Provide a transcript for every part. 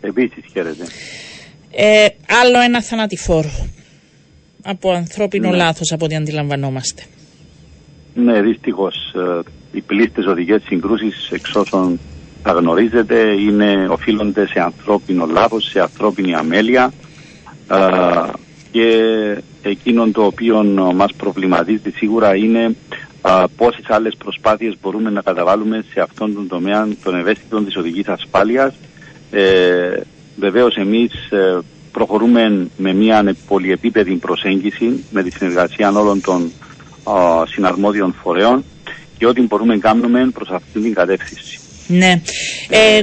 Επίσης χαίρετε. Άλλο ένα θανατηφόρο από ανθρώπινο λάθος, από ό,τι αντιλαμβανόμαστε. Ναι, δυστυχώς. Οι πλήστες οδικές συγκρούσεις, εξ όσων τα γνωρίζετε, οφείλονται σε ανθρώπινο λάθος, σε ανθρώπινη αμέλεια, και εκείνο το οποίο μας προβληματίζει σίγουρα είναι πόσες άλλες προσπάθειες μπορούμε να καταβάλουμε σε αυτόν τον τομέα των ευαίσθητων της οδικής ασφάλειας. Βεβαίως εμείς προχωρούμε με μια πολυεπίπεδη προσέγγιση με τη συνεργασία όλων των συναρμόδιων φορέων και ό,τι μπορούμε να κάνουμε προς αυτήν την κατεύθυνση. Ναι.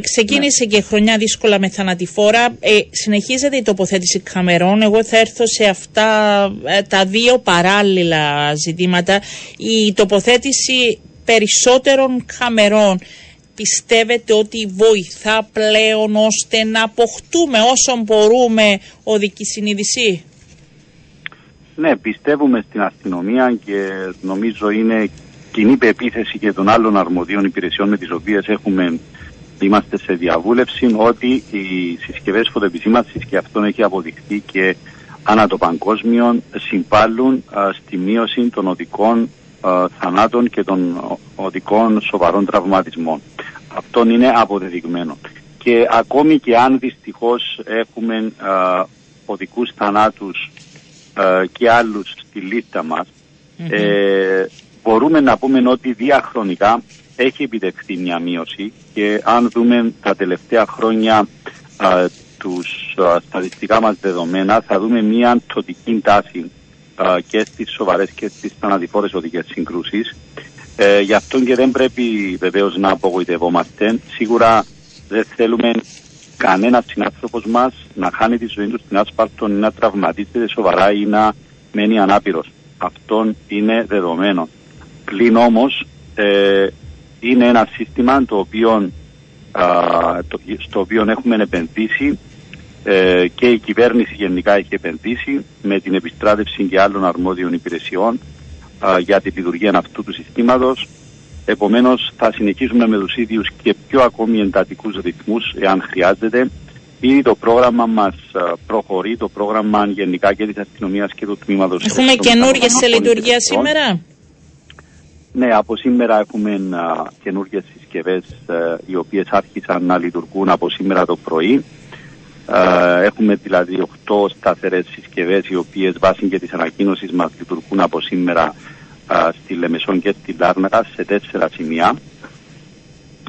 Ξεκίνησε και χρονιά δύσκολα με θανατηφόρα. Συνεχίζεται η τοποθέτηση Καμερών. Εγώ θα έρθω σε αυτά τα δύο παράλληλα ζητήματα. Η τοποθέτηση περισσότερων Καμερών πιστεύετε ότι βοηθά πλέον ώστε να αποκτούμε όσο μπορούμε οδική συνείδηση? Ναι, πιστεύουμε στην αστυνομία και νομίζω είναι κοινή πεποίθηση και των άλλων αρμοδίων υπηρεσιών με τις οποίες είμαστε σε διαβούλευση, ότι οι συσκευές φωτοεπισήμανσης, και αυτό έχει αποδειχθεί και ανά το παγκόσμιο, συμβάλλουν στη μείωση των οδικών θανάτων και των οδικών σοβαρών τραυματισμών. Αυτό είναι αποδεδειγμένο. Και ακόμη και αν δυστυχώς έχουμε οδικούς θανάτους και άλλους στη λίστα μας, μπορούμε να πούμε ότι διαχρονικά έχει επιτευχθεί μια μείωση, και αν δούμε τα τελευταία χρόνια τους στατιστικά μας δεδομένα, θα δούμε μια πτωτική τάση και στις σοβαρές και στις θανατηφόρες οδικές συγκρούσεις. Γι' αυτό και δεν πρέπει βεβαίως να απογοητευόμαστε. Σίγουρα δεν θέλουμε κανένα συνάνθρωπος μας να χάνει τη ζωή του στην άσφαλτο, να τραυματίζεται σοβαρά ή να μένει ανάπηρος. Αυτό είναι δεδομένο. Πλην όμως είναι ένα σύστημα το οποίο, στο οποίο έχουμε επενδύσει, και η κυβέρνηση γενικά έχει επενδύσει με την επιστράτευση και άλλων αρμόδιων υπηρεσιών για τη λειτουργία αυτού του συστήματος. Επομένως θα συνεχίσουμε με τους ίδιους και πιο ακόμη εντατικούς ρυθμούς εάν χρειάζεται. Ήδη το πρόγραμμα μας προχωρεί, το πρόγραμμα γενικά και της αστυνομίας και του τμήματος. Έχουμε καινούργιες σε λειτουργία σήμερα? Ναι, από σήμερα έχουμε καινούργιες συσκευές οι οποίες άρχισαν να λειτουργούν από σήμερα το πρωί. Έχουμε δηλαδή 8 σταθερές συσκευές οι οποίες βάσει και της ανακοίνωσης μας λειτουργούν από σήμερα στη Λεμεσόν και στη Λάρνακα σε 4 σημεία.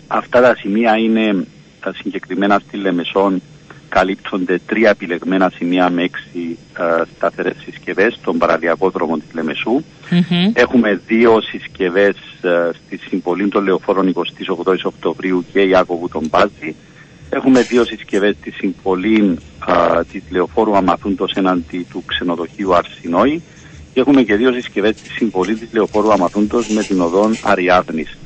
Αυτά τα σημεία είναι τα συγκεκριμένα στη Λεμεσόν. Καλύπτονται 3 επιλεγμένα σημεία με 6 σταθερές συσκευές στον παραλιακό δρόμο της Λεμεσού. Έχουμε 2 συσκευές στη Συμπολή των Λεωφόρων 28 Οκτωβρίου και Ιάκωβου τον Πάζη. Έχουμε 2 συσκευές στη Συμπολή της Λεωφόρου Αμαθούντος έναντι του ξενοδοχείου Αρσινόη. Και έχουμε και 2 συσκευές στη Συμπολή της Λεωφόρου Αμαθούντος με την οδόν Αριάδνης.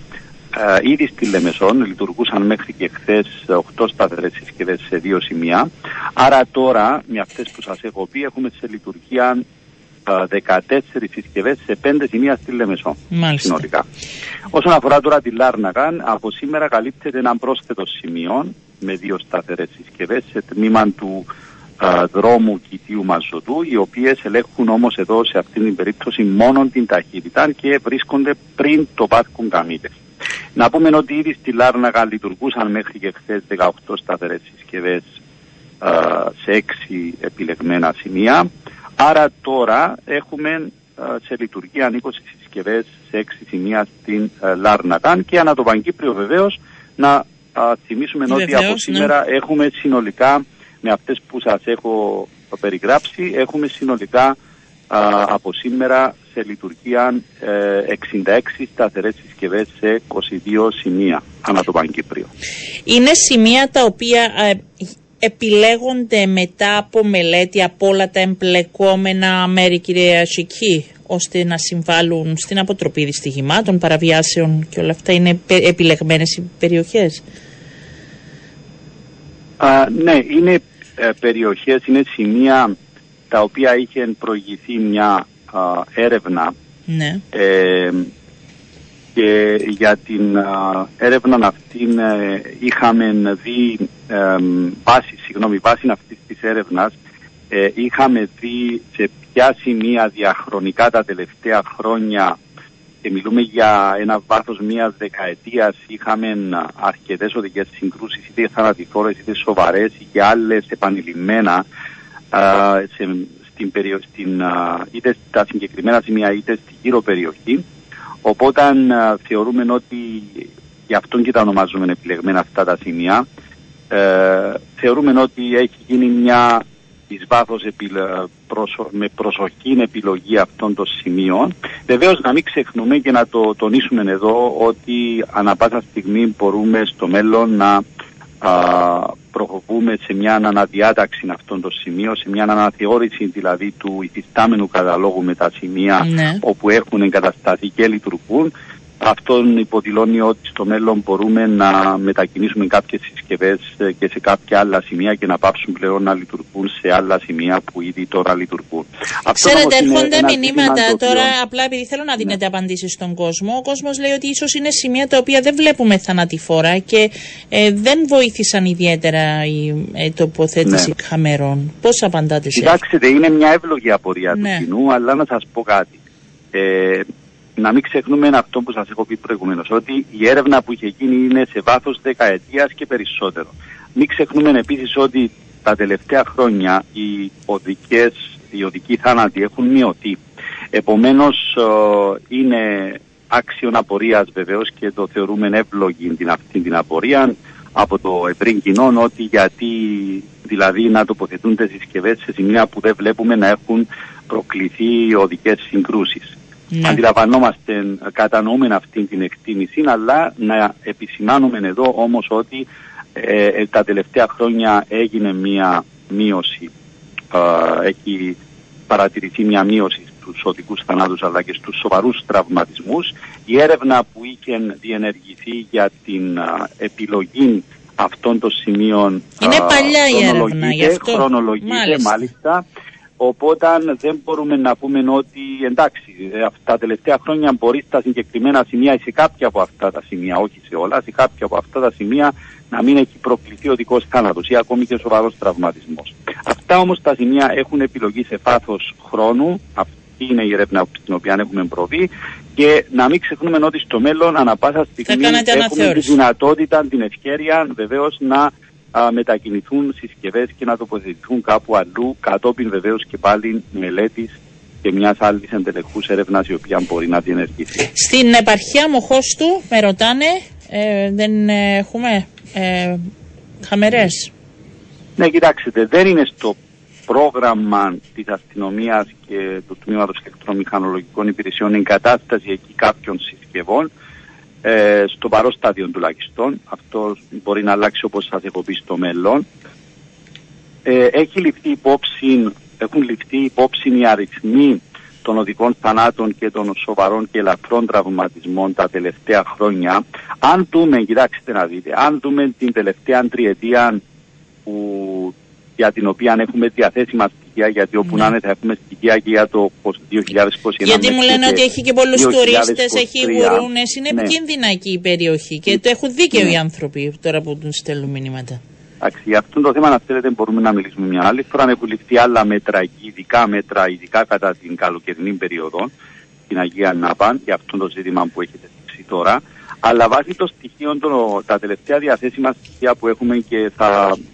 Ήδη στη Λεμεσόν λειτουργούσαν μέχρι και χθες 8 σταθερές συσκευές σε 2 σημεία. Άρα τώρα, με αυτές που σας έχω πει, έχουμε σε λειτουργία 14 συσκευές σε 5 σημεία στη Λεμεσόν. Συνολικά. Όσον αφορά τώρα τη Λάρνακα, από σήμερα καλύπτεται ένα πρόσθετο σημείο με 2 σταθερές συσκευές σε τμήμα του δρόμου Κιτίου Μαζωτού, οι οποίες ελέγχουν όμως εδώ σε αυτήν την περίπτωση μόνο την ταχύτητα και βρίσκονται πριν το πάρκο Καμίτες. Να πούμε ότι ήδη στη Λάρνακα λειτουργούσαν μέχρι και χθες 18 σταθερές συσκευές σε 6 επιλεγμένα σημεία. Άρα τώρα έχουμε σε λειτουργία 20 συσκευές σε 6 σημεία στην Λάρνακα, και ανά το Παγκύπριο βεβαίως να θυμίσουμε ότι από σήμερα έχουμε συνολικά, με αυτές που σας έχω περιγράψει, έχουμε συνολικά από σήμερα σε λειτουργία 66 σταθερές συσκευές σε 22 σημεία ανά το Παγκύπριο. Είναι σημεία τα οποία επιλέγονται μετά από μελέτη από όλα τα εμπλεκόμενα μέρη, κυρία Σική, ώστε να συμβάλλουν στην αποτροπή δυστυχημάτων, παραβιάσεων και όλα αυτά? Είναι επιλεγμένες οι περιοχές? Ναι, είναι περιοχές, είναι σημεία τα οποία είχε προηγηθεί μια έρευνα, και για την έρευνα αυτήν είχαμε δει βάσεις βάσει αυτής της έρευνας είχαμε δει σε ποια σημεία διαχρονικά τα τελευταία χρόνια, και μιλούμε για ένα βάθος μιας δεκαετίας, είχαμε αρκετές οδικές συγκρούσεις, είτε θανατηφόρες είτε σοβαρές και άλλες επανειλημμένα είτε στα συγκεκριμένα σημεία είτε στη γύρω περιοχή. Οπότε θεωρούμε ότι γι' αυτόν και τα ονομάζουμε επιλεγμένα αυτά τα σημεία. Θεωρούμε ότι έχει γίνει μια εις βάθος με προσοχή επιλογή αυτών των σημείων. Βεβαίως να μην ξεχνούμε και να το τονίσουμε εδώ ότι ανά πάσα στιγμή μπορούμε στο μέλλον να προχωρούμε σε μια αναδιάταξη αυτών των σημείων, σε μια αναθεώρηση δηλαδή του υφιστάμενου καταλόγου με τα σημεία, ναι, όπου έχουν εγκατασταθεί και λειτουργούν. Αυτόν υποδηλώνει ότι στο μέλλον μπορούμε να μετακινήσουμε κάποιες συσκευές και σε κάποια άλλα σημεία και να πάψουν πλέον να λειτουργούν σε άλλα σημεία που ήδη τώρα λειτουργούν. Ξέρετε, έρχονται μηνύματα τώρα, απλά επειδή θέλω να δίνετε απαντήσεις στον κόσμο. Ο κόσμος λέει ότι ίσως είναι σημεία τα οποία δεν βλέπουμε θανατηφόρα και δεν βοήθησαν ιδιαίτερα η τοποθέτηση καμερών. Πώς απαντάτε σε αυτό? Κοιτάξτε, είναι μια εύλογη απορία του κοινού, αλλά να σας πω κάτι. Να μην ξεχνούμε αυτό που σας έχω πει προηγουμένως, ότι η έρευνα που είχε γίνει είναι σε βάθος δεκαετίας και περισσότερο. Μην ξεχνούμε επίσης ότι τα τελευταία χρόνια οι οδικοί θάνατοι έχουν μειωθεί. Επομένως είναι άξιον απορίας βεβαίως και το θεωρούμε εύλογη την απορία από το ευρύν κοινό, ότι γιατί δηλαδή να τοποθετούνται συσκευές σε σημεία που δεν βλέπουμε να έχουν προκληθεί οδικές συγκρούσεις. Ναι. Αντιλαμβανόμαστε, κατανοούμε αυτή την εκτίμηση, αλλά να επισημάνουμε εδώ όμως ότι τα τελευταία χρόνια έγινε μια μείωση, έχει παρατηρηθεί μια μείωση στους οδικούς θανάτους αλλά και στους σοβαρούς τραυματισμούς. Η έρευνα που είχε διενεργηθεί για την επιλογή αυτών των σημείων είναι παλιά η έρευνα, γι' αυτό χρονολογείται μάλιστα. Οπότε δεν μπορούμε να πούμε ότι εντάξει, τα τελευταία χρόνια μπορεί στα συγκεκριμένα σημεία ή σε κάποια από αυτά τα σημεία, όχι σε όλα, σε κάποια από αυτά τα σημεία να μην έχει προκληθεί οδικός θάνατος ή ακόμη και σοβαρός τραυματισμός. Αυτά όμως τα σημεία έχουν επιλογή σε βάθος χρόνου, αυτή είναι η έρευνα στην οποία έχουμε προβεί, και να μην ξεχνούμε ότι στο μέλλον ανά πάσα στιγμή έχουμε τη δυνατότητα, την ευκαιρία βεβαίως να μετακινηθούν συσκευές και να τοποθετηθούν κάπου αλλού, κατόπιν βεβαίως και πάλι μελέτης και μιας άλλης εντελεχούς έρευνας η οποία μπορεί να διενεργηθεί. Στην επαρχία Μοχώστου με ρωτάνε, δεν έχουμε καμερές? Ναι, κοιτάξτε, δεν είναι στο πρόγραμμα της αστυνομίας και του τμήματος ηλεκτρομηχανολογικών υπηρεσιών εγκατάσταση εκεί κάποιων συσκευών, στο παρόν στάδιο τουλάχιστον. Αυτό μπορεί να αλλάξει, όπως σας έχω πει, στο μέλλον. Έχουν ληφθεί υπόψη οι αριθμοί των οδικών θανάτων και των σοβαρών και ελαφρών τραυματισμών τα τελευταία χρόνια. Αν δούμε, κοιτάξτε να δείτε, αν δούμε την τελευταία τριετία για την οποία έχουμε διαθέσιμα στοιχεία, γιατί όπου να είναι θα έχουμε στοιχεία και για το 2021. Γιατί μου λένε ότι έχει και πολλούς τουρίστες, έχει γουρούνες, είναι επικίνδυνα εκεί η περιοχή και το έχουν δίκαιο οι άνθρωποι τώρα που τους στέλνουν μηνύματα. Εντάξει, για αυτό το θέμα, αν θέλετε, μπορούμε να μιλήσουμε μια άλλη φορά. Έχουν ληφθεί άλλα μέτρα, ειδικά μέτρα, ειδικά κατά την καλοκαιρινή περίοδο, στην Αγία Νάπαν, για αυτό το ζήτημα που έχετε δείξει τώρα. Αλλά βάσει των στοιχείων, τα τελευταία διαθέσιμα στοιχεία που έχουμε, και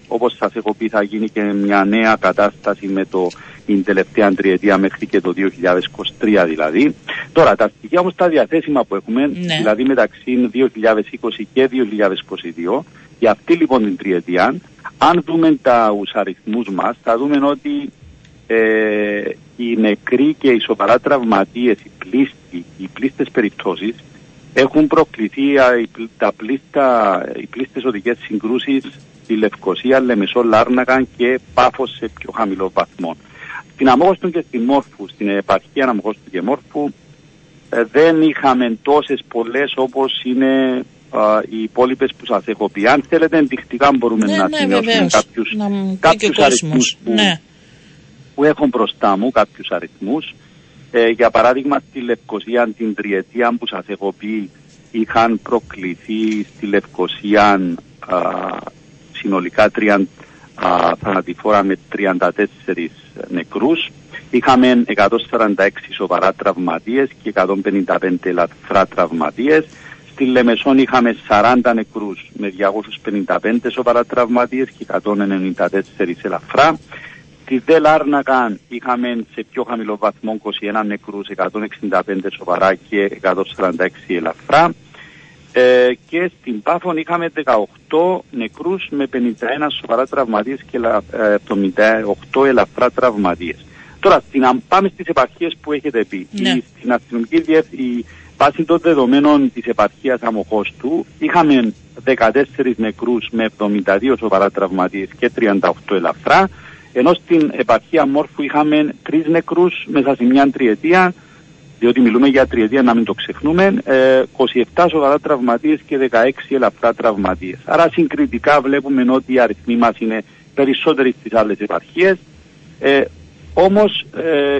όπως σας έχω πει, θα γίνει και μια νέα κατάσταση με την τελευταία τριετία μέχρι και το 2023 δηλαδή. Τώρα, τα στοιχεία όμως τα διαθέσιμα που έχουμε, δηλαδή μεταξύ 2020 και 2022, για αυτή λοιπόν την τριετία, αν δούμε τους αριθμούς μας, θα δούμε ότι οι νεκροί και οι σοβαρά τραυματίες, οι πλήστες περιπτώσεις, έχουν προκληθεί οι πλήστες οδικές συγκρούσεις στη Λευκοσία, Λεμεσό, Λάρνακα και Πάφος σε πιο χαμηλό βαθμό. Στην Αμμόχωστο και στη Μόρφου, στην επαρχία Αμμόχωστου και Μόρφου, δεν είχαμε τόσες πολλές όπως είναι οι υπόλοιπες που σας έχω πει. Αν θέλετε, ενδεικτικά μπορούμε να σημειώσουμε κάποιους αριθμούς που έχω μπροστά μου, κάποιους αριθμούς. Για παράδειγμα, στη Λευκοσία την τριετία που σας έχω πει, είχαν προκληθεί στη Λευκοσία συνολικά θανατηφόρα με 34 νεκρούς. Είχαμε 146 σοβαρά τραυματίες και 155 ελαφρά τραυματίες. Στη Λεμεσόν είχαμε 40 νεκρούς με 255 σοβαρά τραυματίες και 194 ελαφρά. Στη Δε Λάρνακαν είχαμε σε πιο χαμηλό βαθμό 21 νεκρούς, 165 σοβαρά και 146 ελαφρά. Και στην Πάφων είχαμε 18 νεκρούς με 51 σοβαρά τραυματίες και 78 ελαφρά τραυματίες. Τώρα, αν πάμε στις επαρχίες που έχετε πει, ναι. Στην αστυνομική διεύθυνση, βάσει των δεδομένων της επαρχίας Αμοχώστου, είχαμε 14 νεκρούς με 72 σοβαρά τραυματίες και 38 ελαφρά, ενώ στην επαρχία Μόρφου είχαμε 3 νεκρούς μέσα σε μια τριετία, διότι μιλούμε για τριετία να μην το ξεχνούμε, 27 σοβαρά τραυματίες και 16 ελαφρά τραυματίες. Άρα συγκριτικά βλέπουμε ότι οι αριθμοί μας είναι περισσότεροι στις άλλες επαρχίες. Όμως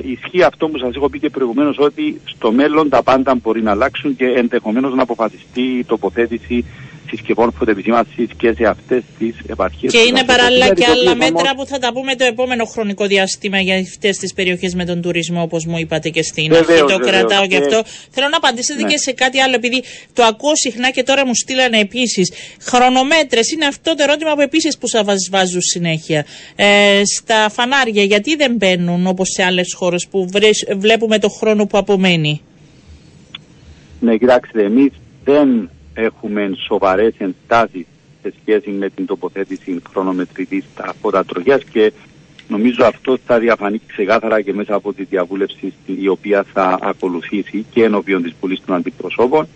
ισχύει αυτό που σας έχω πει και προηγουμένως, ότι στο μέλλον τα πάντα μπορεί να αλλάξουν και ενδεχομένως να αποφασιστεί η τοποθέτηση συσκευών φωτοεπισήμανσης και σε αυτές τις επαρχίες. Και είναι παράλληλα και άλλα μέτρα που θα τα πούμε το επόμενο χρονικό διάστημα για αυτές τις περιοχές με τον τουρισμό, όπως μου είπατε και στην αρχή. Το κρατάω και αυτό. Θέλω να απαντήσετε και σε κάτι άλλο, επειδή το ακούω συχνά και τώρα μου στείλανε επίσης. Χρονομέτρες είναι αυτό το ερώτημα που επίσης που σας βάζουν συνέχεια. Στα φανάρια, γιατί δεν μπαίνουν όπως σε άλλες χώρες που βλέπουμε το χρόνο που απομένει? Ναι, κοιτάξτε, εμείς δεν έχουμε σοβαρές ενστάσεις σε σχέση με την τοποθέτηση χρονομετρητής φωτοτροχιάς και νομίζω αυτό θα διαφανεί ξεκάθαρα και μέσα από τη διαβούλευση η οποία θα ακολουθήσει και ενώπιον της Βουλής των Αντιπροσώπων.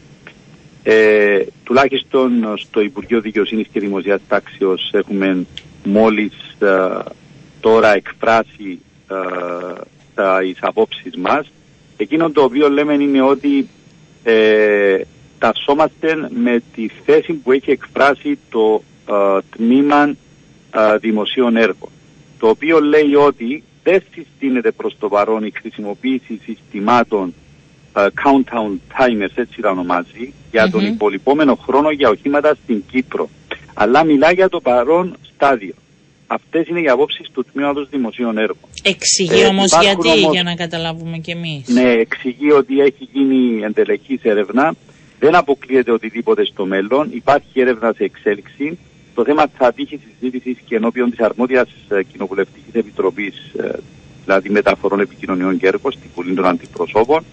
Τουλάχιστον στο Υπουργείο Δικαιοσύνης και Δημοσίας Τάξεως έχουμε μόλις τώρα εκφράσει τις απόψεις μας. Εκείνο το οποίο λέμε είναι ότι ταυσόμαστε με τη θέση που έχει εκφράσει το τμήμα δημοσίων έργων, το οποίο λέει ότι δεν συστήνεται προς το παρόν η χρησιμοποίηση συστημάτων countdown timers, έτσι τα ονομάζει, για τον υπολοιπόμενο χρόνο για οχήματα στην Κύπρο, αλλά μιλά για το παρόν στάδιο. Αυτές είναι οι απόψεις του τμήματος δημοσίων έργων. Εξηγεί όμως γιατί, για να καταλάβουμε κι εμείς. Ναι, εξηγεί ότι έχει γίνει εντελεχής έρευνα. Δεν αποκλείεται οτιδήποτε στο μέλλον. Υπάρχει έρευνα σε εξέλιξη. Το θέμα θα τύχει συζήτηση και ενώπιον της αρμόδιας κοινοβουλευτικής επιτροπής, δηλαδή μεταφορών, επικοινωνιών και έργων, στην Βουλή των Αντιπροσώπων.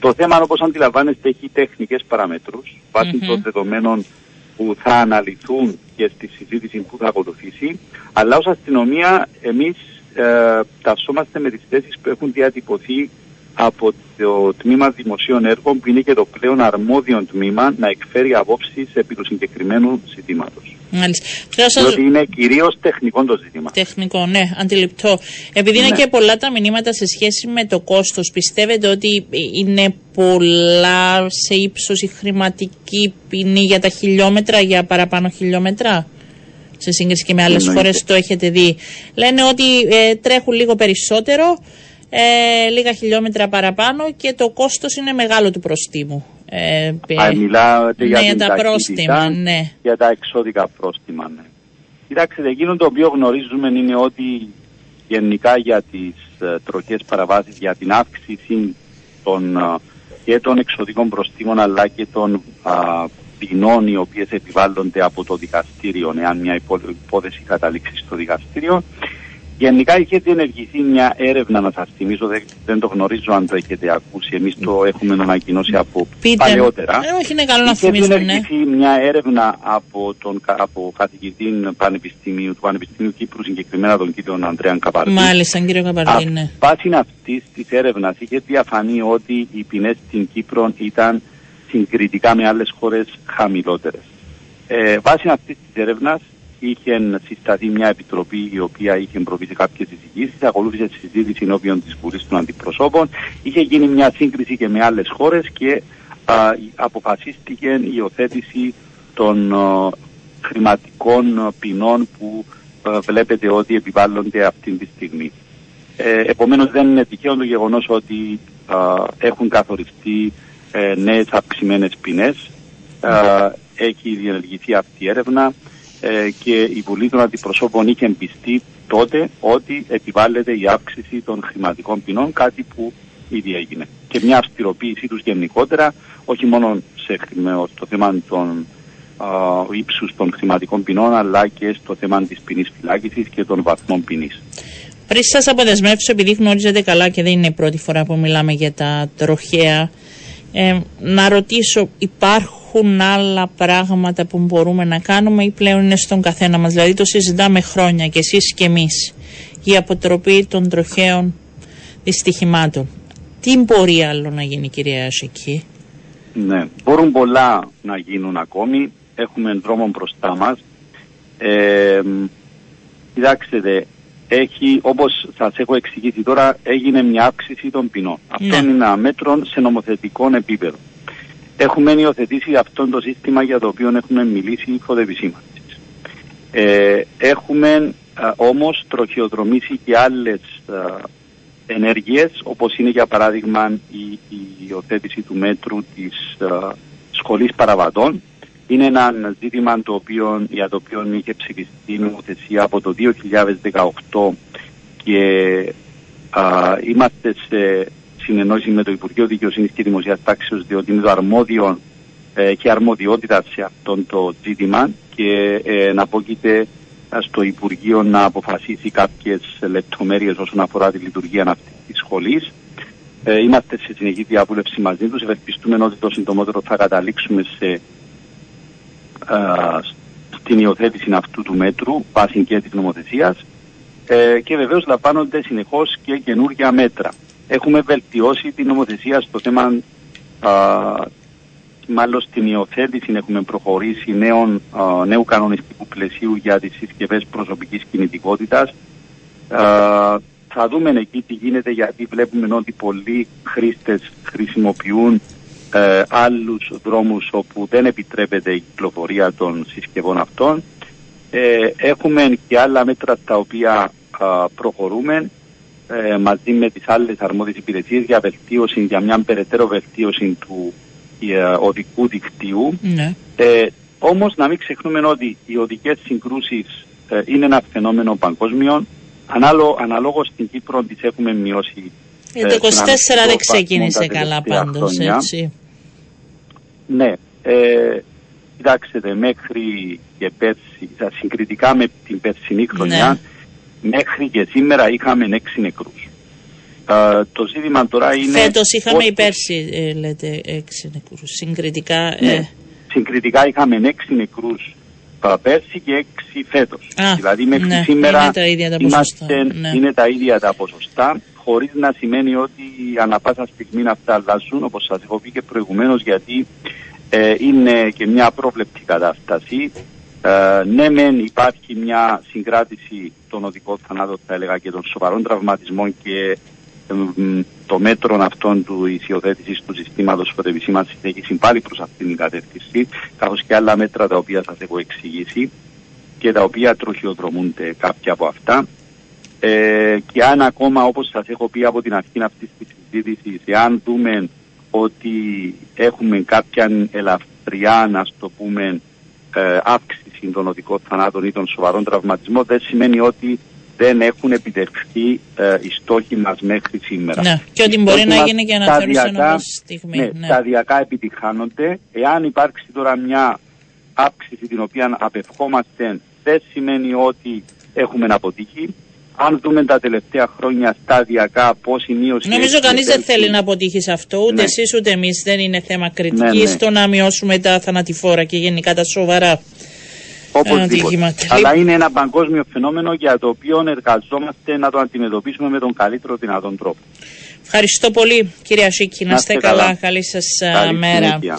Το θέμα, όπως αντιλαμβάνεστε, έχει τεχνικές παραμέτρους, βάσει των δεδομένων που θα αναλυθούν και στη συζήτηση που θα ακολουθήσει. Αλλά ως αστυνομία, εμείς ταυσόμαστε με τις θέσεις που έχουν διατυπωθεί από το τμήμα δημοσίων έργων, που είναι και το πλέον αρμόδιο τμήμα να εκφέρει απόψεις επί του συγκεκριμένου ζητήματος. Μάλιστα. Διότι είναι κυρίως τεχνικό το ζήτημα. Τεχνικό, ναι, αντιληπτό. Επειδή είναι και πολλά τα μηνύματα σε σχέση με το κόστος, πιστεύετε ότι είναι πολλά σε ύψος η χρηματική ποινή για τα χιλιόμετρα, για παραπάνω χιλιόμετρα, σε σύγκριση και με άλλες χώρες? Το έχετε δει? Λένε ότι τρέχουν λίγο περισσότερο, λίγα χιλιόμετρα παραπάνω και το κόστος είναι μεγάλο του προστίμου. Μιλάτε για τα πρόστιμα, ναι. Για τα εξώδικα πρόστιμα, ναι. Κοιτάξτε, εκείνο το οποίο γνωρίζουμε είναι ότι γενικά για τις τροχές παραβάσεις, για την αύξηση και των εξωδικών προστίμων αλλά και των ποινών οι οποίες επιβάλλονται από το δικαστήριο, εάν μια υπόθεση καταλήξει στο δικαστήριο. Γενικά είχε διενεργηθεί μια έρευνα, να σας θυμίσω, δεν το γνωρίζω αν το έχετε ακούσει, εμείς το έχουμε ανακοινώσει από παλαιότερα. Όχι, είναι καλό να θυμίσουμε. Είχε διενεργηθεί μια έρευνα από καθηγητή του Πανεπιστημίου Κύπρου, συγκεκριμένα τον κύριο Ανδρέα Καπαρδί. Μάλιστα, κύριο Καπαρδί, ναι. Βάσει αυτής της έρευνας είχε διαφανεί ότι οι ποινές στην Κύπρο ήταν συγκριτικά με άλλες χώρες χαμηλότερες. Βάσει αυτής της έρευνας είχε συσταθεί μια επιτροπή η οποία είχε προβεί κάποιες συζητήσεις, ακολούθησε συζήτηση ενώπιον της Βουλής των Αντιπροσώπων, είχε γίνει μια σύγκριση και με άλλες χώρες και αποφασίστηκε η υιοθέτηση των χρηματικών ποινών που βλέπετε ότι επιβάλλονται αυτή τη στιγμή. Επομένως δεν είναι τυχαίο το γεγονός ότι έχουν καθοριστεί νέες αυξημένες ποινές. Έχει διενεργηθεί αυτή η έρευνα. και η Βουλή των Αντιπροσώπων είχε εμπιστεί τότε ότι επιβάλλεται η αύξηση των χρηματικών ποινών, κάτι που ήδη έγινε. Και μια αυστηροποίησή τους γενικότερα, όχι μόνο στο θέμα των ύψους των χρηματικών ποινών, αλλά και στο θέμα της ποινής φυλάκισης και των βαθμών ποινής. Πριν σας αποδεσμεύσω, επειδή γνωρίζετε καλά και δεν είναι η πρώτη φορά που μιλάμε για τα τροχαία, να ρωτήσω, υπάρχουν άλλα πράγματα που μπορούμε να κάνουμε ή πλέον είναι στον καθένα μας? Δηλαδή το συζητάμε χρόνια και εσείς και εμείς, η αποτροπή των τροχαίων δυστυχημάτων. Τι μπορεί άλλο να γίνει, κυρία Ασική? Ναι, μπορούν πολλά να γίνουν ακόμη. Έχουμε δρόμο μπροστά μας. Κοιτάξτε, όπως σας έχω εξηγήσει τώρα, έγινε μια αύξηση των ποινών. Ναι. Αυτό είναι ένα μέτρο σε νομοθετικό επίπεδο. Έχουμε υιοθετήσει αυτό το σύστημα για το οποίο έχουμε μιλήσει υφοδεπισήμανσης. Έχουμε όμως τροχιοδρομήσει και άλλες ενέργειες, όπως είναι για παράδειγμα η υιοθέτηση του μέτρου της σχολής παραβατών. Είναι ένα ζήτημα για το οποίο είχε ψηφιστεί η νομοθεσία από το 2018 και είμαστε σε συνεννόηση με το Υπουργείο Δικαιοσύνης και Δημοσίας Τάξεως, διότι είναι το αρμόδιο και αρμοδιότητα σε αυτόν το ζήτημα και να απόκειται στο Υπουργείο να αποφασίσει κάποιες λεπτομέρειες όσον αφορά τη λειτουργία αυτής της σχολής. Είμαστε σε συνεχή διαβούλευση μαζί τους, ευελπιστούμε ότι το συντομότερο θα καταλήξουμε στην υιοθέτηση αυτού του μέτρου βάσει και της νομοθεσίας και βεβαίως λαμβάνονται συνεχώς και καινούργια μέτρα. Έχουμε βελτιώσει την νομοθεσία στο θέμα, μάλλον στην υιοθέτηση έχουμε προχωρήσει νέου κανονιστικού πλαισίου για τις συσκευές προσωπικής κινητικότητας. Θα δούμε εκεί τι γίνεται, γιατί βλέπουμε ότι πολλοί χρήστες χρησιμοποιούν άλλους δρόμους όπου δεν επιτρέπεται η κυκλοφορία των συσκευών αυτών. Έχουμε και άλλα μέτρα τα οποία προχωρούμε μαζί με τις άλλες αρμόδιες υπηρεσίες για μια περαιτέρω βελτίωση του οδικού δικτύου. Ναι. Όμως να μην ξεχνούμε ότι οι οδικές συγκρούσεις είναι ένα φαινόμενο παγκόσμιο. Αναλόγως στην Κύπρο τις έχουμε μειώσει. Το 24 δεν ξεκίνησε καλά πάντως, έτσι. Ναι. Κοιτάξτε, μέχρι και πέρσι, συγκριτικά με την περσινή χρονιά, ναι, μέχρι και σήμερα είχαμε 6 νεκρούς. Το ζήτημα τώρα είναι... Φέτος είχαμε ή πέρσι, λέτε, 6 νεκρούς. Συγκριτικά... Ναι. Συγκριτικά είχαμε 6 νεκρούς πέρσι και 6 φέτος. Δηλαδή μέχρι σήμερα είναι τα ίδια τα ποσοστά. Είναι τα ίδια τα ποσοστά, χωρίς να σημαίνει ότι ανά πάσα στιγμή αυτά αλλάζουν, όπως σας έχω πει και προηγουμένως, γιατί είναι και μια απρόβλεπτη κατάσταση. Ναι μεν υπάρχει μια συγκράτηση των οδικών θανάτων, θα έλεγα, και των σοβαρών τραυματισμών και το μέτρο αυτών του υιοθέτησης του συστήματος φωτοεπισήμανσης έχει συμβάλει προς αυτήν την κατεύθυνση, καθώς και άλλα μέτρα τα οποία σας έχω εξηγήσει και τα οποία τροχιοδρομούνται κάποια από αυτά. Και αν ακόμα, όπως σας έχω πει από την αρχή αυτής της συζήτησης, εάν δούμε ότι έχουμε κάποια ελαφριά, να το πούμε, αύξηση των οδικών θανάτων ή των σοβαρών τραυματισμών, δεν σημαίνει ότι δεν έχουν επιτευχθεί οι στόχοι μας μέχρι σήμερα. Ναι, και ότι μπορεί να γίνει και αναθεώρηση ενός στιγμή. Ναι, σταδιακά επιτυχάνονται. Εάν υπάρξει τώρα μια αύξηση την οποία απευχόμαστε, δεν σημαίνει ότι έχουμε αποτύχει. Αν δούμε τα τελευταία χρόνια σταδιακά πώς η μείωση... Νομίζω κανείς δεν θέλει να αποτύχει σε αυτό, ούτε εσείς ούτε εμείς. Δεν είναι θέμα κριτικής στο να μειώσουμε τα θανατηφόρα και γενικά τα σοβαρά. Αλλά είναι ένα παγκόσμιο φαινόμενο για το οποίο εργαζόμαστε να το αντιμετωπίσουμε με τον καλύτερο δυνατόν τρόπο. Ευχαριστώ πολύ, κύριε Ασίκη. Να είστε καλά. Καλή σας μέρα.